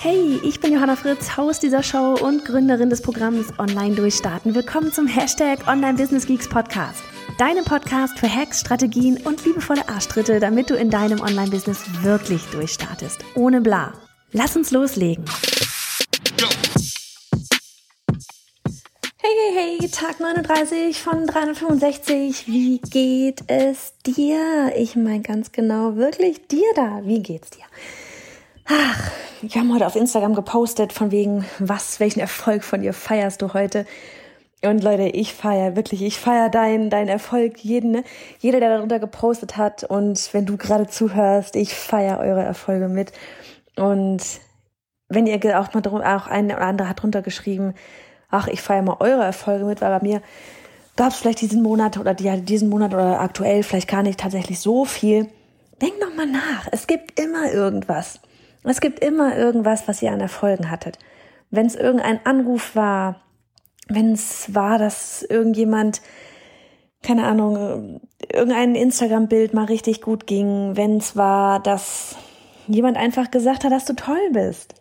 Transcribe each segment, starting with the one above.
Hey, ich bin Johanna Fritz, Haus dieser Show und Gründerin des Programms Online Durchstarten. Willkommen zum Hashtag Online-Business-Geeks-Podcast. Deinem Podcast für Hacks, Strategien und liebevolle Arschtritte, damit du in deinem Online-Business wirklich durchstartest. Ohne bla. Lass uns loslegen. Hey, Tag 39 von 365. Wie geht es dir? Ich meine ganz genau, wirklich dir da. Wie geht's dir? Ach, wir haben heute auf Instagram gepostet, von wegen, welchen Erfolg von dir feierst du heute? Und Leute, ich feiere deinen Erfolg, jeder, der darunter gepostet hat. Und wenn du gerade zuhörst, ich feiere eure Erfolge mit. Und wenn ihr auch mal ein oder andere hat drunter geschrieben, ach, ich feiere mal eure Erfolge mit, weil bei mir gab es vielleicht diesen Monat oder aktuell vielleicht gar nicht tatsächlich so viel. Denk noch mal nach, es gibt immer irgendwas. Es gibt immer irgendwas, was ihr an Erfolgen hattet. Wenn es irgendein Anruf war, wenn es war, dass irgendjemand, keine Ahnung, irgendein Instagram-Bild mal richtig gut ging, wenn es war, dass jemand einfach gesagt hat, dass du toll bist.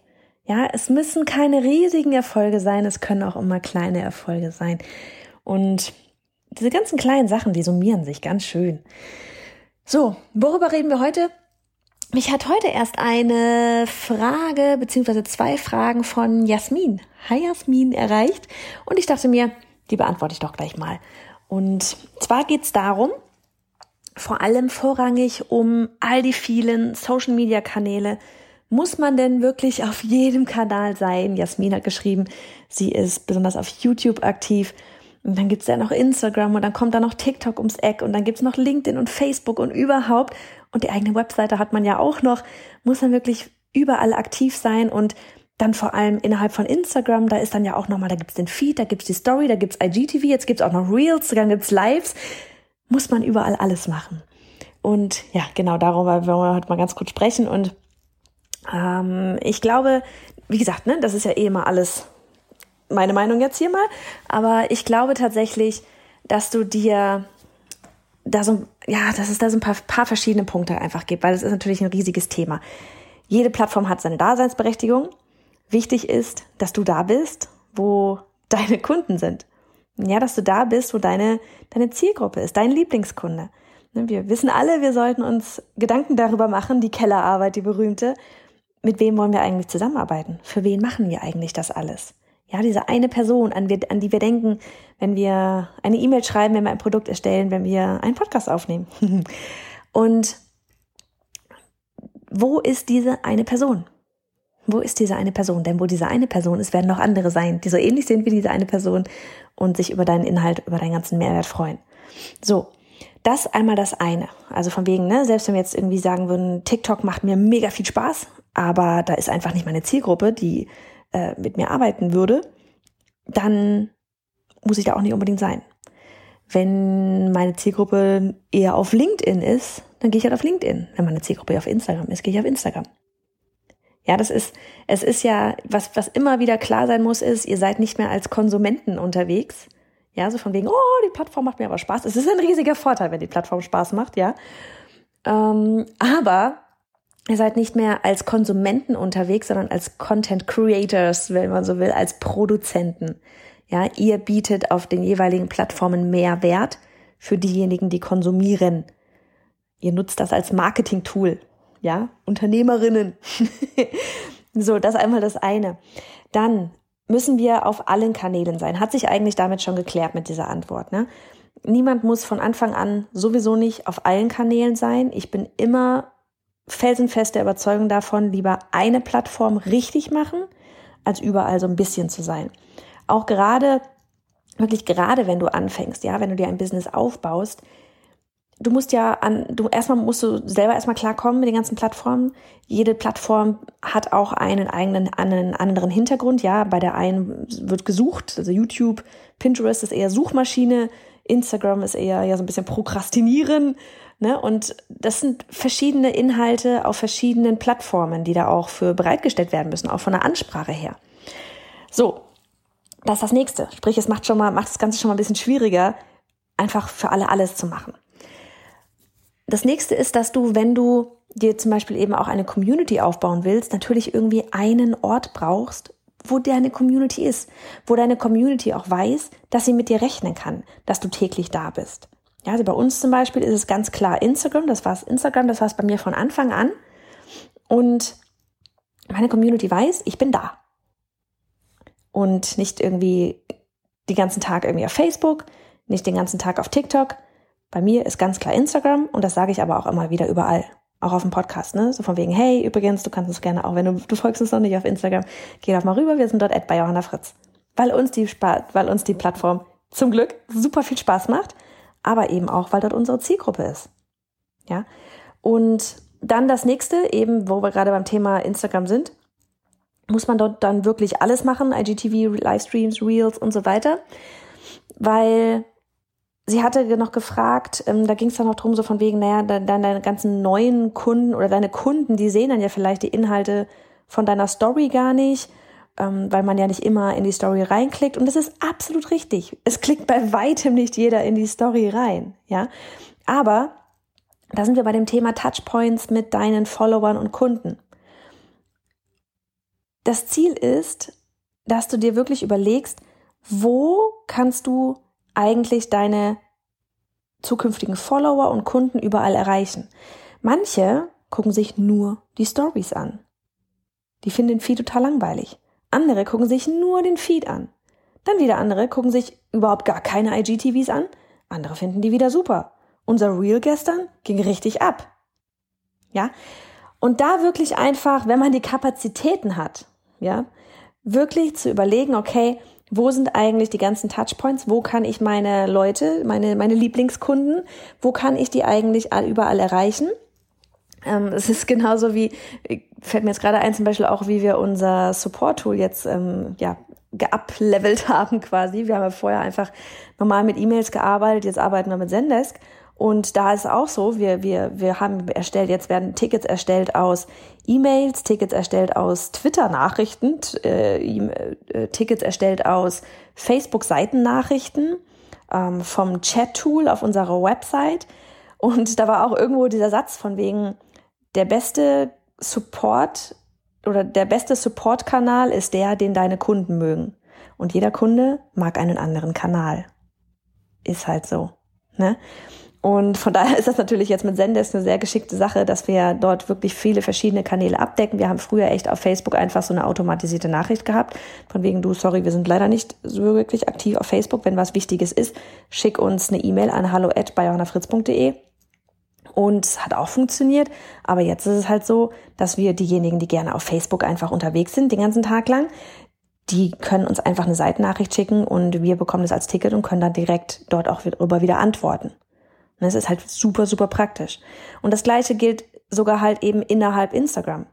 Ja, es müssen keine riesigen Erfolge sein, es können auch immer kleine Erfolge sein. Und diese ganzen kleinen Sachen, die summieren sich ganz schön. So, worüber reden wir heute? Mich hat heute erst eine Frage beziehungsweise 2 Fragen von Jasmin. Hi Jasmin, erreicht. Und ich dachte mir, die beantworte ich doch gleich mal. Und zwar geht es darum, vor allem vorrangig um all die vielen Social-Media-Kanäle. Muss man denn wirklich auf jedem Kanal sein? Jasmin hat geschrieben, sie ist besonders auf YouTube aktiv. Und dann gibt's ja noch Instagram und dann kommt da noch TikTok ums Eck und dann gibt's noch LinkedIn und Facebook und überhaupt. Und die eigene Webseite hat man ja auch noch. Muss man wirklich überall aktiv sein und dann vor allem innerhalb von Instagram, da ist dann ja auch nochmal, da gibt's den Feed, da gibt's die Story, da gibt's IGTV, jetzt gibt's auch noch Reels, dann gibt's Lives. Muss man überall alles machen. Und ja, genau darüber wollen wir heute mal ganz kurz sprechen. Und ich glaube, wie gesagt, ne, das ist ja eh immer alles meine Meinung jetzt hier mal, aber ich glaube tatsächlich, dass du dir da so, ja, dass es da so ein paar verschiedene Punkte einfach gibt, weil es ist natürlich ein riesiges Thema. Jede Plattform hat seine Daseinsberechtigung. Wichtig ist, dass du da bist, wo deine Kunden sind. Ja, dass du da bist, wo deine Zielgruppe ist, dein Lieblingskunde. Wir wissen alle, wir sollten uns Gedanken darüber machen, die Kellerarbeit, die berühmte. Mit wem wollen wir eigentlich zusammenarbeiten? Für wen machen wir eigentlich das alles? Ja, diese eine Person, an die wir denken, wenn wir eine E-Mail schreiben, wenn wir ein Produkt erstellen, wenn wir einen Podcast aufnehmen. Und wo ist diese eine Person? Wo ist diese eine Person? Denn wo diese eine Person ist, werden noch andere sein, die so ähnlich sind wie diese eine Person und sich über deinen Inhalt, über deinen ganzen Mehrwert freuen. So, das einmal das eine. Also von wegen, ne, selbst wenn wir jetzt irgendwie sagen würden, TikTok macht mir mega viel Spaß, aber da ist einfach nicht meine Zielgruppe, die mit mir arbeiten würde, dann muss ich da auch nicht unbedingt sein. Wenn meine Zielgruppe eher auf LinkedIn ist, dann gehe ich halt auf LinkedIn. Wenn meine Zielgruppe auf Instagram ist, gehe ich auf Instagram. Ja, es ist ja, was immer wieder klar sein muss, ist, ihr seid nicht mehr als Konsumenten unterwegs. Ja, so von wegen, oh, die Plattform macht mir aber Spaß. Es ist ein riesiger Vorteil, wenn die Plattform Spaß macht, ja. Aber ihr seid nicht mehr als Konsumenten unterwegs, sondern als Content Creators, wenn man so will, als Produzenten. Ja, ihr bietet auf den jeweiligen Plattformen mehr Wert für diejenigen, die konsumieren. Ihr nutzt das als Marketing-Tool. Ja, Unternehmerinnen. So, das einmal das eine. Dann müssen wir auf allen Kanälen sein. Hat sich eigentlich damit schon geklärt mit dieser Antwort, ne? Niemand muss von Anfang an sowieso nicht auf allen Kanälen sein. Ich bin immer felsenfeste Überzeugung davon, lieber eine Plattform richtig machen, als überall so ein bisschen zu sein. Auch gerade, wirklich gerade wenn du anfängst, ja, wenn du dir ein Business aufbaust, erstmal musst du selber klarkommen mit den ganzen Plattformen. Jede Plattform hat auch einen anderen Hintergrund. Ja, bei der einen wird gesucht, also YouTube, Pinterest ist eher Suchmaschine, Instagram ist eher ja so ein bisschen Prokrastinieren, ne? Und das sind verschiedene Inhalte auf verschiedenen Plattformen, die da auch für bereitgestellt werden müssen, auch von der Ansprache her. So, das ist das Nächste. Sprich, es macht das Ganze schon mal ein bisschen schwieriger, einfach für alle alles zu machen. Das Nächste ist, dass du, wenn du dir zum Beispiel eben auch eine Community aufbauen willst, natürlich irgendwie einen Ort brauchst, wo deine Community ist, wo deine Community auch weiß, dass sie mit dir rechnen kann, dass du täglich da bist. Ja, also bei uns zum Beispiel ist es ganz klar Instagram, das war es bei mir von Anfang an. Und meine Community weiß, ich bin da. Und nicht irgendwie den ganzen Tag irgendwie auf Facebook, nicht den ganzen Tag auf TikTok. Bei mir ist ganz klar Instagram und das sage ich aber auch immer wieder überall, auch auf dem Podcast, ne? So von wegen, hey, übrigens, du kannst uns gerne auch, wenn du folgst uns noch nicht auf Instagram, geh doch mal rüber, wir sind dort @bei Johanna Fritz. Weil uns die Plattform zum Glück super viel Spaß macht, aber eben auch, weil dort unsere Zielgruppe ist. Ja? Und dann das Nächste, eben, wo wir gerade beim Thema Instagram sind, muss man dort dann wirklich alles machen, IGTV, Livestreams, Reels und so weiter, weil... Sie hatte noch gefragt, da ging es dann noch drum, so von wegen, naja, deine ganzen neuen Kunden oder deine Kunden, die sehen dann ja vielleicht die Inhalte von deiner Story gar nicht, weil man ja nicht immer in die Story reinklickt. Und das ist absolut richtig. Es klickt bei weitem nicht jeder in die Story rein, ja. Aber da sind wir bei dem Thema Touchpoints mit deinen Followern und Kunden. Das Ziel ist, dass du dir wirklich überlegst, wo kannst du eigentlich deine zukünftigen Follower und Kunden überall erreichen. Manche gucken sich nur die Stories an. Die finden den Feed total langweilig. Andere gucken sich nur den Feed an. Dann wieder andere gucken sich überhaupt gar keine IGTVs an. Andere finden die wieder super. Unser Reel gestern ging richtig ab. Ja? Und da wirklich einfach, wenn man die Kapazitäten hat, ja, wirklich zu überlegen, okay, wo sind eigentlich die ganzen Touchpoints? Wo kann ich meine Leute, meine Lieblingskunden, wo kann ich die eigentlich überall erreichen? Es ist genauso wie, fällt mir jetzt gerade ein, zum Beispiel auch, wie wir unser Support-Tool jetzt geuplevelt haben quasi. Wir haben ja vorher einfach normal mit E-Mails gearbeitet, jetzt arbeiten wir mit Zendesk. Und da ist auch so, wir haben erstellt, jetzt werden Tickets erstellt aus E-Mails, Tickets erstellt aus Twitter-Nachrichten, Tickets erstellt aus Facebook-Seiten-Nachrichten, vom Chat-Tool auf unserer Website. Und da war auch irgendwo dieser Satz von wegen, der beste Support-Kanal ist der, den deine Kunden mögen. Und jeder Kunde mag einen anderen Kanal. Ist halt so, ne? Und von daher ist das natürlich jetzt mit Zendesk eine sehr geschickte Sache, dass wir dort wirklich viele verschiedene Kanäle abdecken. Wir haben früher echt auf Facebook einfach so eine automatisierte Nachricht gehabt, von wegen, du, sorry, wir sind leider nicht so wirklich aktiv auf Facebook. Wenn was Wichtiges ist, schick uns eine E-Mail an hallo@bei johannafritz.de. Und es hat auch funktioniert. Aber jetzt ist es halt so, dass wir diejenigen, die gerne auf Facebook einfach unterwegs sind, den ganzen Tag lang, die können uns einfach eine Seitennachricht schicken und wir bekommen das als Ticket und können dann direkt dort auch wieder antworten. Das ist halt super, super praktisch. Und das Gleiche gilt sogar halt eben innerhalb Instagram.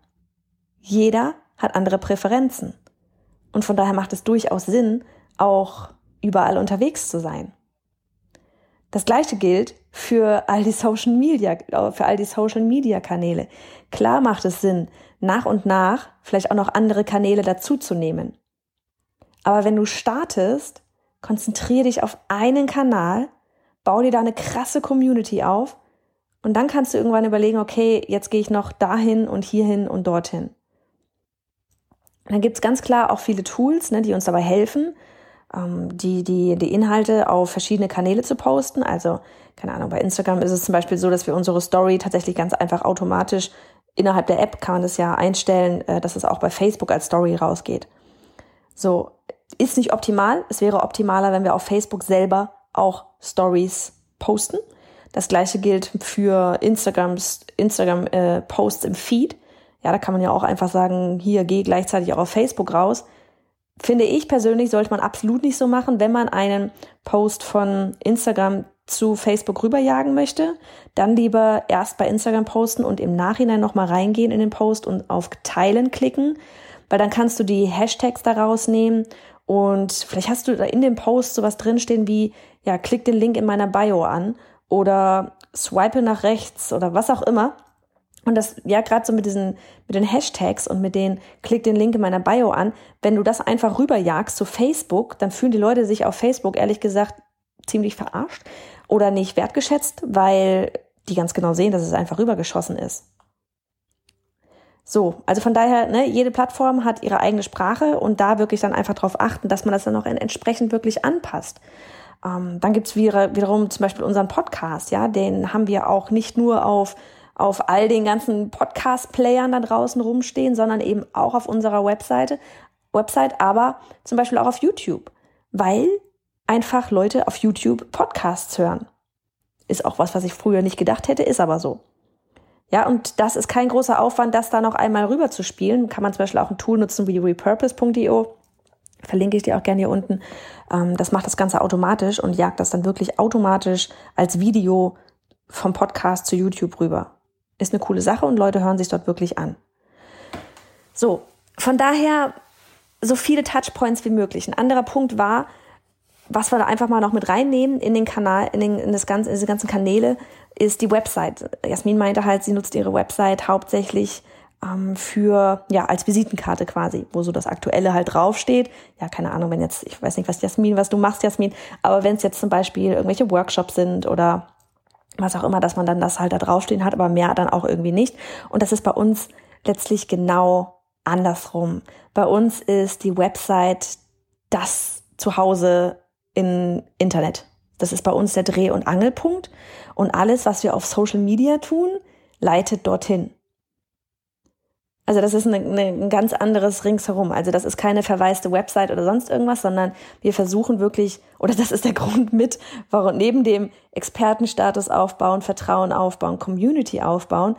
Jeder hat andere Präferenzen. Und von daher macht es durchaus Sinn, auch überall unterwegs zu sein. Das Gleiche gilt für all die Social Media Kanäle. Klar macht es Sinn, nach und nach vielleicht auch noch andere Kanäle dazuzunehmen. Aber wenn du startest, konzentriere dich auf einen Kanal, bau dir da eine krasse Community auf und dann kannst du irgendwann überlegen, okay, jetzt gehe ich noch dahin und hierhin und dorthin. Und dann gibt es ganz klar auch viele Tools, ne, die uns dabei helfen, die Inhalte auf verschiedene Kanäle zu posten. Also, keine Ahnung, bei Instagram ist es zum Beispiel so, dass wir unsere Story tatsächlich ganz einfach automatisch innerhalb der App kann man das ja einstellen, dass es auch bei Facebook als Story rausgeht. So, ist nicht optimal. Es wäre optimaler, wenn wir auf Facebook selber auch Stories posten. Das Gleiche gilt für Instagram Posts im Feed. Ja, da kann man ja auch einfach sagen, hier, geh gleichzeitig auch auf Facebook raus. Finde ich persönlich, sollte man absolut nicht so machen, wenn man einen Post von Instagram zu Facebook rüberjagen möchte, dann lieber erst bei Instagram posten und im Nachhinein nochmal reingehen in den Post und auf Teilen klicken, weil dann kannst du die Hashtags da rausnehmen und vielleicht hast du da in dem Post sowas drinstehen wie, ja, klick den Link in meiner Bio an oder swipe nach rechts oder was auch immer. Und das, ja, gerade so mit den Hashtags und mit den klick den Link in meiner Bio an, wenn du das einfach rüberjagst zu Facebook, dann fühlen die Leute sich auf Facebook ehrlich gesagt ziemlich verarscht oder nicht wertgeschätzt, weil die ganz genau sehen, dass es einfach rübergeschossen ist. So, also von daher, ne, jede Plattform hat ihre eigene Sprache und da wirklich dann einfach darauf achten, dass man das dann auch entsprechend wirklich anpasst. Dann gibt es wiederum zum Beispiel unseren Podcast, ja, den haben wir auch nicht nur auf all den ganzen Podcast-Playern da draußen rumstehen, sondern eben auch auf unserer Website, aber zum Beispiel auch auf YouTube, weil einfach Leute auf YouTube Podcasts hören. Ist auch was ich früher nicht gedacht hätte, ist aber so. Ja, und das ist kein großer Aufwand, das da noch einmal rüber zu spielen. Kann man zum Beispiel auch ein Tool nutzen wie repurpose.io. Verlinke ich dir auch gerne hier unten. Das macht das Ganze automatisch und jagt das dann wirklich automatisch als Video vom Podcast zu YouTube rüber. Ist eine coole Sache und Leute hören sich dort wirklich an. So, von daher so viele Touchpoints wie möglich. Ein anderer Punkt war, was wir da einfach mal noch mit reinnehmen in den Kanal, in diese ganzen Kanäle, ist die Website. Jasmin meinte halt, sie nutzt ihre Website hauptsächlich als Visitenkarte quasi, wo so das Aktuelle halt draufsteht. Ja, keine Ahnung, wenn jetzt, ich weiß nicht, was du machst, Jasmin, aber wenn es jetzt zum Beispiel irgendwelche Workshops sind oder was auch immer, dass man dann das halt da draufstehen hat, aber mehr dann auch irgendwie nicht. Und das ist bei uns letztlich genau andersrum. Bei uns ist die Website das Zuhause im Internet. Das ist bei uns der Dreh- und Angelpunkt. Und alles, was wir auf Social Media tun, leitet dorthin. Also das ist ein ganz anderes Ringsherum. Also das ist keine verwaiste Website oder sonst irgendwas, sondern wir versuchen wirklich, oder das ist der Grund mit, warum neben dem Expertenstatus aufbauen, Vertrauen aufbauen, Community aufbauen,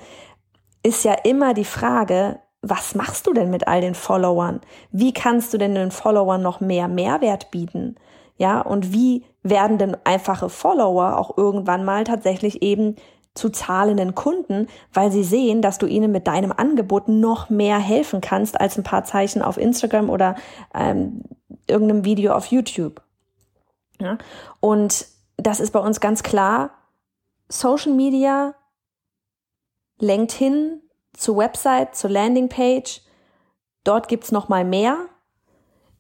ist ja immer die Frage, was machst du denn mit all den Followern? Wie kannst du denn den Followern noch mehr Mehrwert bieten? Ja, und wie werden denn einfache Follower auch irgendwann mal tatsächlich eben zu zahlenden Kunden, weil sie sehen, dass du ihnen mit deinem Angebot noch mehr helfen kannst als ein paar Zeichen auf Instagram oder irgendeinem Video auf YouTube. Ja? Und das ist bei uns ganz klar, Social Media lenkt hin zur Website, zur Landingpage. Dort gibt's noch mal mehr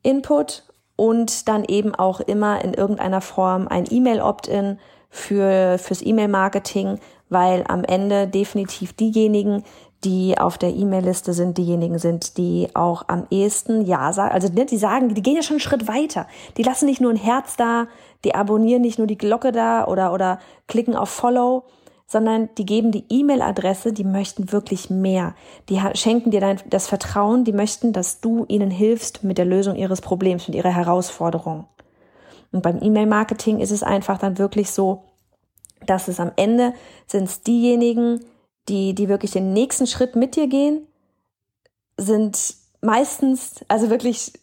Input. Und dann eben auch immer in irgendeiner Form ein E-Mail-Opt-in fürs E-Mail-Marketing, weil am Ende definitiv diejenigen, die auf der E-Mail-Liste sind, diejenigen sind, die auch am ehesten Ja sagen. Also die sagen, die gehen ja schon einen Schritt weiter. Die lassen nicht nur ein Herz da, die abonnieren nicht nur die Glocke da oder klicken auf Follow, sondern die geben die E-Mail-Adresse, die möchten wirklich mehr. Die schenken dir das Vertrauen, die möchten, dass du ihnen hilfst mit der Lösung ihres Problems, mit ihrer Herausforderung. Und beim E-Mail-Marketing ist es einfach dann wirklich so, dass es am Ende sind es diejenigen, die wirklich den nächsten Schritt mit dir gehen, sind meistens, also wirklich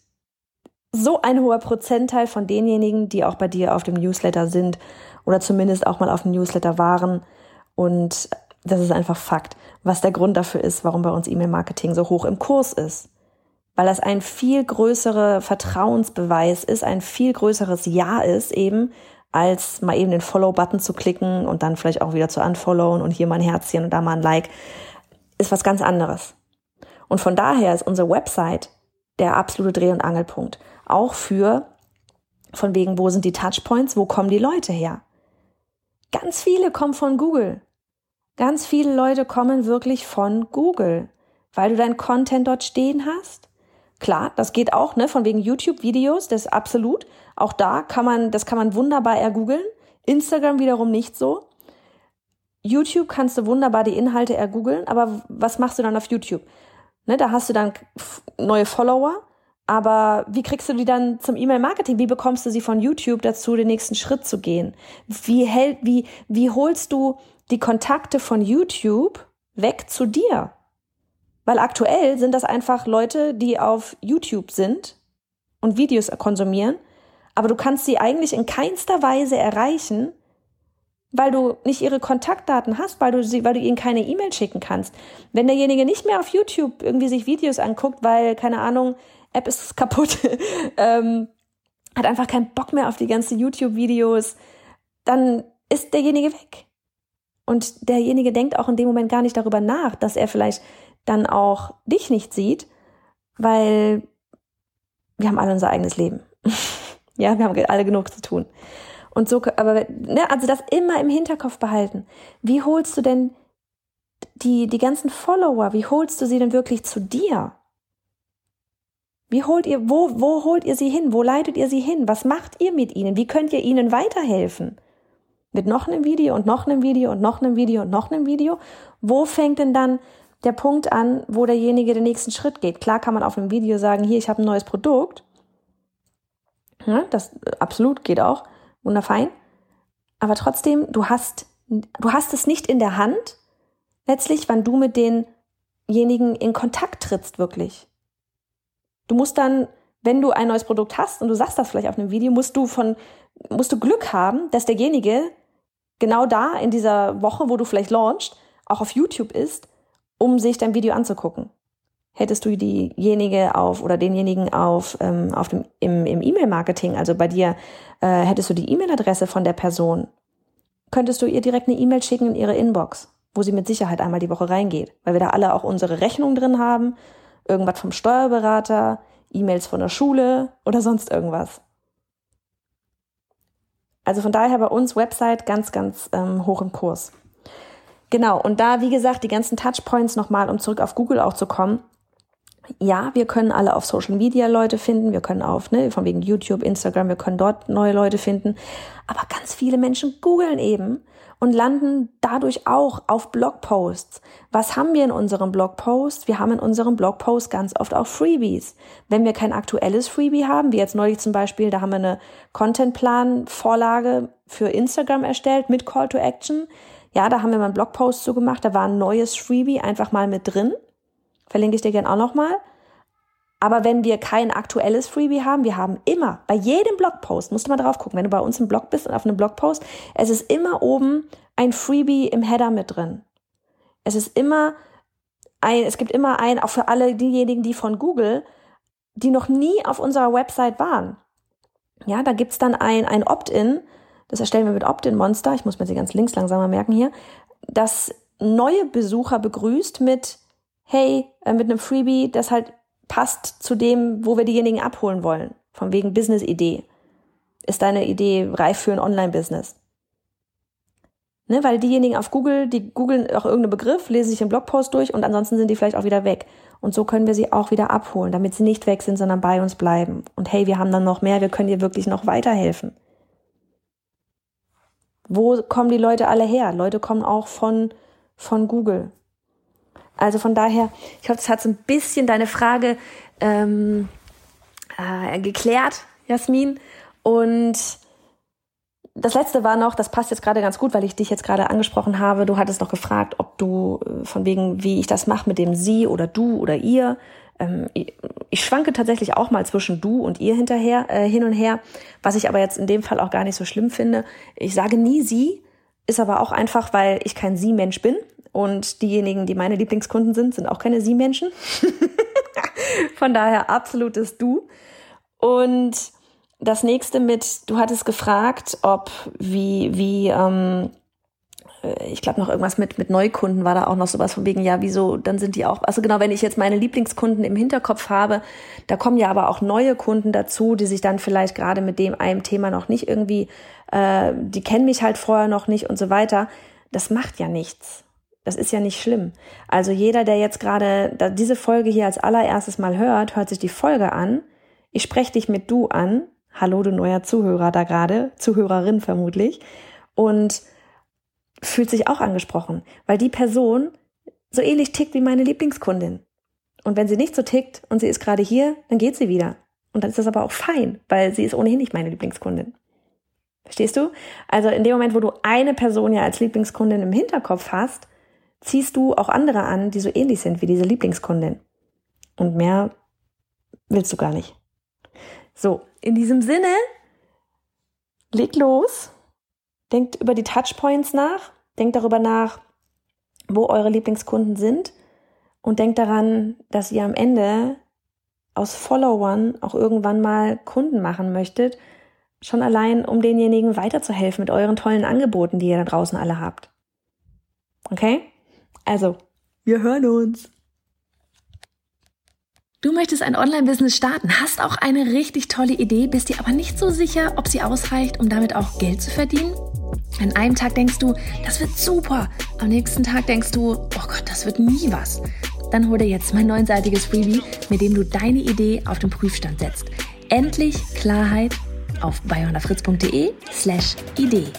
so ein hoher Prozentteil von denjenigen, die auch bei dir auf dem Newsletter sind oder zumindest auch mal auf dem Newsletter waren. Und das ist einfach Fakt, was der Grund dafür ist, warum bei uns E-Mail-Marketing so hoch im Kurs ist. Weil das ein viel größerer Vertrauensbeweis ist, ein viel größeres Ja ist eben, als mal eben den Follow-Button zu klicken und dann vielleicht auch wieder zu unfollowen und hier mal ein Herzchen und da mal ein Like, ist was ganz anderes. Und von daher ist unsere Website der absolute Dreh- und Angelpunkt. Auch von wegen, wo sind die Touchpoints, wo kommen die Leute her? Ganz viele kommen von Google. Ganz viele Leute kommen wirklich von Google, weil du deinen Content dort stehen hast. Klar, das geht auch, ne, von wegen YouTube-Videos, das ist absolut. Auch da kann man wunderbar ergoogeln. Instagram wiederum nicht so. YouTube kannst du wunderbar die Inhalte ergoogeln, aber was machst du dann auf YouTube? Ne, da hast du dann neue Follower, aber wie kriegst du die dann zum E-Mail-Marketing? Wie bekommst du sie von YouTube dazu, den nächsten Schritt zu gehen? Wie holst du die Kontakte von YouTube weg zu dir? Weil aktuell sind das einfach Leute, die auf YouTube sind und Videos konsumieren, aber du kannst sie eigentlich in keinster Weise erreichen, weil du nicht ihre Kontaktdaten hast, weil du ihnen keine E-Mail schicken kannst. Wenn derjenige nicht mehr auf YouTube irgendwie sich Videos anguckt, weil, keine Ahnung, App ist kaputt, hat einfach keinen Bock mehr auf die ganzen YouTube-Videos, dann ist derjenige weg. Und derjenige denkt auch in dem Moment gar nicht darüber nach, dass er vielleicht dann auch dich nicht sieht, weil wir haben alle unser eigenes Leben. Ja, wir haben alle genug zu tun. Und so, aber, ne, also das immer im Hinterkopf behalten. Wie holst du denn die ganzen Follower, wie holst du sie denn wirklich zu dir? Wo holt ihr sie hin? Wo leitet ihr sie hin? Was macht ihr mit ihnen? Wie könnt ihr ihnen weiterhelfen? Mit noch einem Video und noch einem Video und noch einem Video und noch einem Video? Wo fängt denn dann der Punkt an, wo derjenige den nächsten Schritt geht? Klar kann man auf einem Video sagen, hier, ich habe ein neues Produkt. Ja, das absolut geht auch. Wunderfein, aber trotzdem, du hast es nicht in der Hand, letztlich, wann du mit denjenigen in Kontakt trittst, wirklich. Du musst dann, wenn du ein neues Produkt hast und du sagst das vielleicht auf einem Video, musst du Glück haben, dass derjenige genau da in dieser Woche, wo du vielleicht launchst, auch auf YouTube ist, um sich dein Video anzugucken. Hättest du denjenigen im E-Mail-Marketing, also bei dir, hättest du die E-Mail-Adresse von der Person, könntest du ihr direkt eine E-Mail schicken in ihre Inbox, wo sie mit Sicherheit einmal die Woche reingeht, weil wir da alle auch unsere Rechnung drin haben, irgendwas vom Steuerberater, E-Mails von der Schule oder sonst irgendwas. Also von daher bei uns Website ganz, ganz hoch im Kurs. Genau, und da, wie gesagt, die ganzen Touchpoints nochmal, um zurück auf Google auch zu kommen. Ja, wir können alle auf Social Media Leute finden, wir können von wegen YouTube, Instagram, wir können dort neue Leute finden. Aber ganz viele Menschen googeln eben und landen dadurch auch auf Blogposts. Was haben wir in unserem Blogpost? Wir haben in unserem Blogpost ganz oft auch Freebies. Wenn wir kein aktuelles Freebie haben, wie jetzt neulich zum Beispiel, da haben wir eine Contentplan-Vorlage für Instagram erstellt mit Call to Action. Ja, da haben wir mal einen Blogpost zugemacht, da war ein neues Freebie einfach mal mit drin. Verlinke ich dir gerne auch nochmal. Aber wenn wir kein aktuelles Freebie haben, wir haben immer, bei jedem Blogpost, musst du mal drauf gucken, wenn du bei uns im Blog bist und auf einem Blogpost, es ist immer oben ein Freebie im Header mit drin. Es gibt immer ein, auch für alle diejenigen, die von Google, die noch nie auf unserer Website waren. Ja, da gibt's dann ein Opt-in, das erstellen wir mit Opt-in-Monster, ich muss mir sie ganz links langsamer merken hier, das neue Besucher begrüßt mit, hey, mit einem Freebie, das halt passt zu dem, wo wir diejenigen abholen wollen. Von wegen Business-Idee. Ist deine Idee reif für ein Online-Business? Ne, weil diejenigen auf Google, die googeln auch irgendeinen Begriff, lesen sich den Blogpost durch und ansonsten sind die vielleicht auch wieder weg. Und so können wir sie auch wieder abholen, damit sie nicht weg sind, sondern bei uns bleiben. Und hey, wir haben dann noch mehr, wir können dir wirklich noch weiterhelfen. Wo kommen die Leute alle her? Leute kommen auch von Google. Also von daher, ich hoffe, das hat so ein bisschen deine Frage geklärt, Jasmin. Und das Letzte war noch, das passt jetzt gerade ganz gut, weil ich dich jetzt gerade angesprochen habe. Du hattest noch gefragt, ob du von wegen, wie ich das mache mit dem Sie oder Du oder Ihr. Ich schwanke tatsächlich auch mal zwischen Du und Ihr hin und her, was ich aber jetzt in dem Fall auch gar nicht so schlimm finde. Ich sage nie Sie, ist aber auch einfach, weil ich kein Sie-Mensch bin. Und diejenigen, die meine Lieblingskunden sind, sind auch keine Sie-Menschen. Von daher absolutes Du. Und das nächste mit, du hattest gefragt, ob ich glaube noch irgendwas mit Neukunden war da auch noch sowas von wegen, ja, wieso, dann sind die auch, also genau, wenn ich jetzt meine Lieblingskunden im Hinterkopf habe, da kommen ja aber auch neue Kunden dazu, die sich dann vielleicht gerade mit dem einem Thema noch nicht irgendwie, die kennen mich halt vorher noch nicht und so weiter. Das macht ja nichts. Das ist ja nicht schlimm. Also jeder, der jetzt gerade diese Folge hier als allererstes mal hört, hört sich die Folge an. Ich spreche dich mit Du an. Hallo, du neuer Zuhörer da gerade, Zuhörerin vermutlich. Und fühlt sich auch angesprochen, weil die Person so ähnlich tickt wie meine Lieblingskundin. Und wenn sie nicht so tickt und sie ist gerade hier, dann geht sie wieder. Und dann ist das aber auch fein, weil sie ist ohnehin nicht meine Lieblingskundin. Verstehst du? Also in dem Moment, wo du eine Person ja als Lieblingskundin im Hinterkopf hast, ziehst du auch andere an, die so ähnlich sind wie diese Lieblingskundin. Und mehr willst du gar nicht. So, in diesem Sinne, leg los, Denkt über die Touchpoints nach, denkt darüber nach, wo eure Lieblingskunden sind und denkt daran, dass ihr am Ende aus Followern auch irgendwann mal Kunden machen möchtet, schon allein, um denjenigen weiterzuhelfen mit euren tollen Angeboten, die ihr da draußen alle habt. Okay? Also, wir hören uns. Du möchtest ein Online-Business starten, hast auch eine richtig tolle Idee, bist dir aber nicht so sicher, ob sie ausreicht, um damit auch Geld zu verdienen? An einem Tag denkst du, das wird super. Am nächsten Tag denkst du, oh Gott, das wird nie was. Dann hol dir jetzt mein 9-seitiges Freebie, mit dem du deine Idee auf den Prüfstand setzt. Endlich Klarheit auf johannafritz.de/Idee.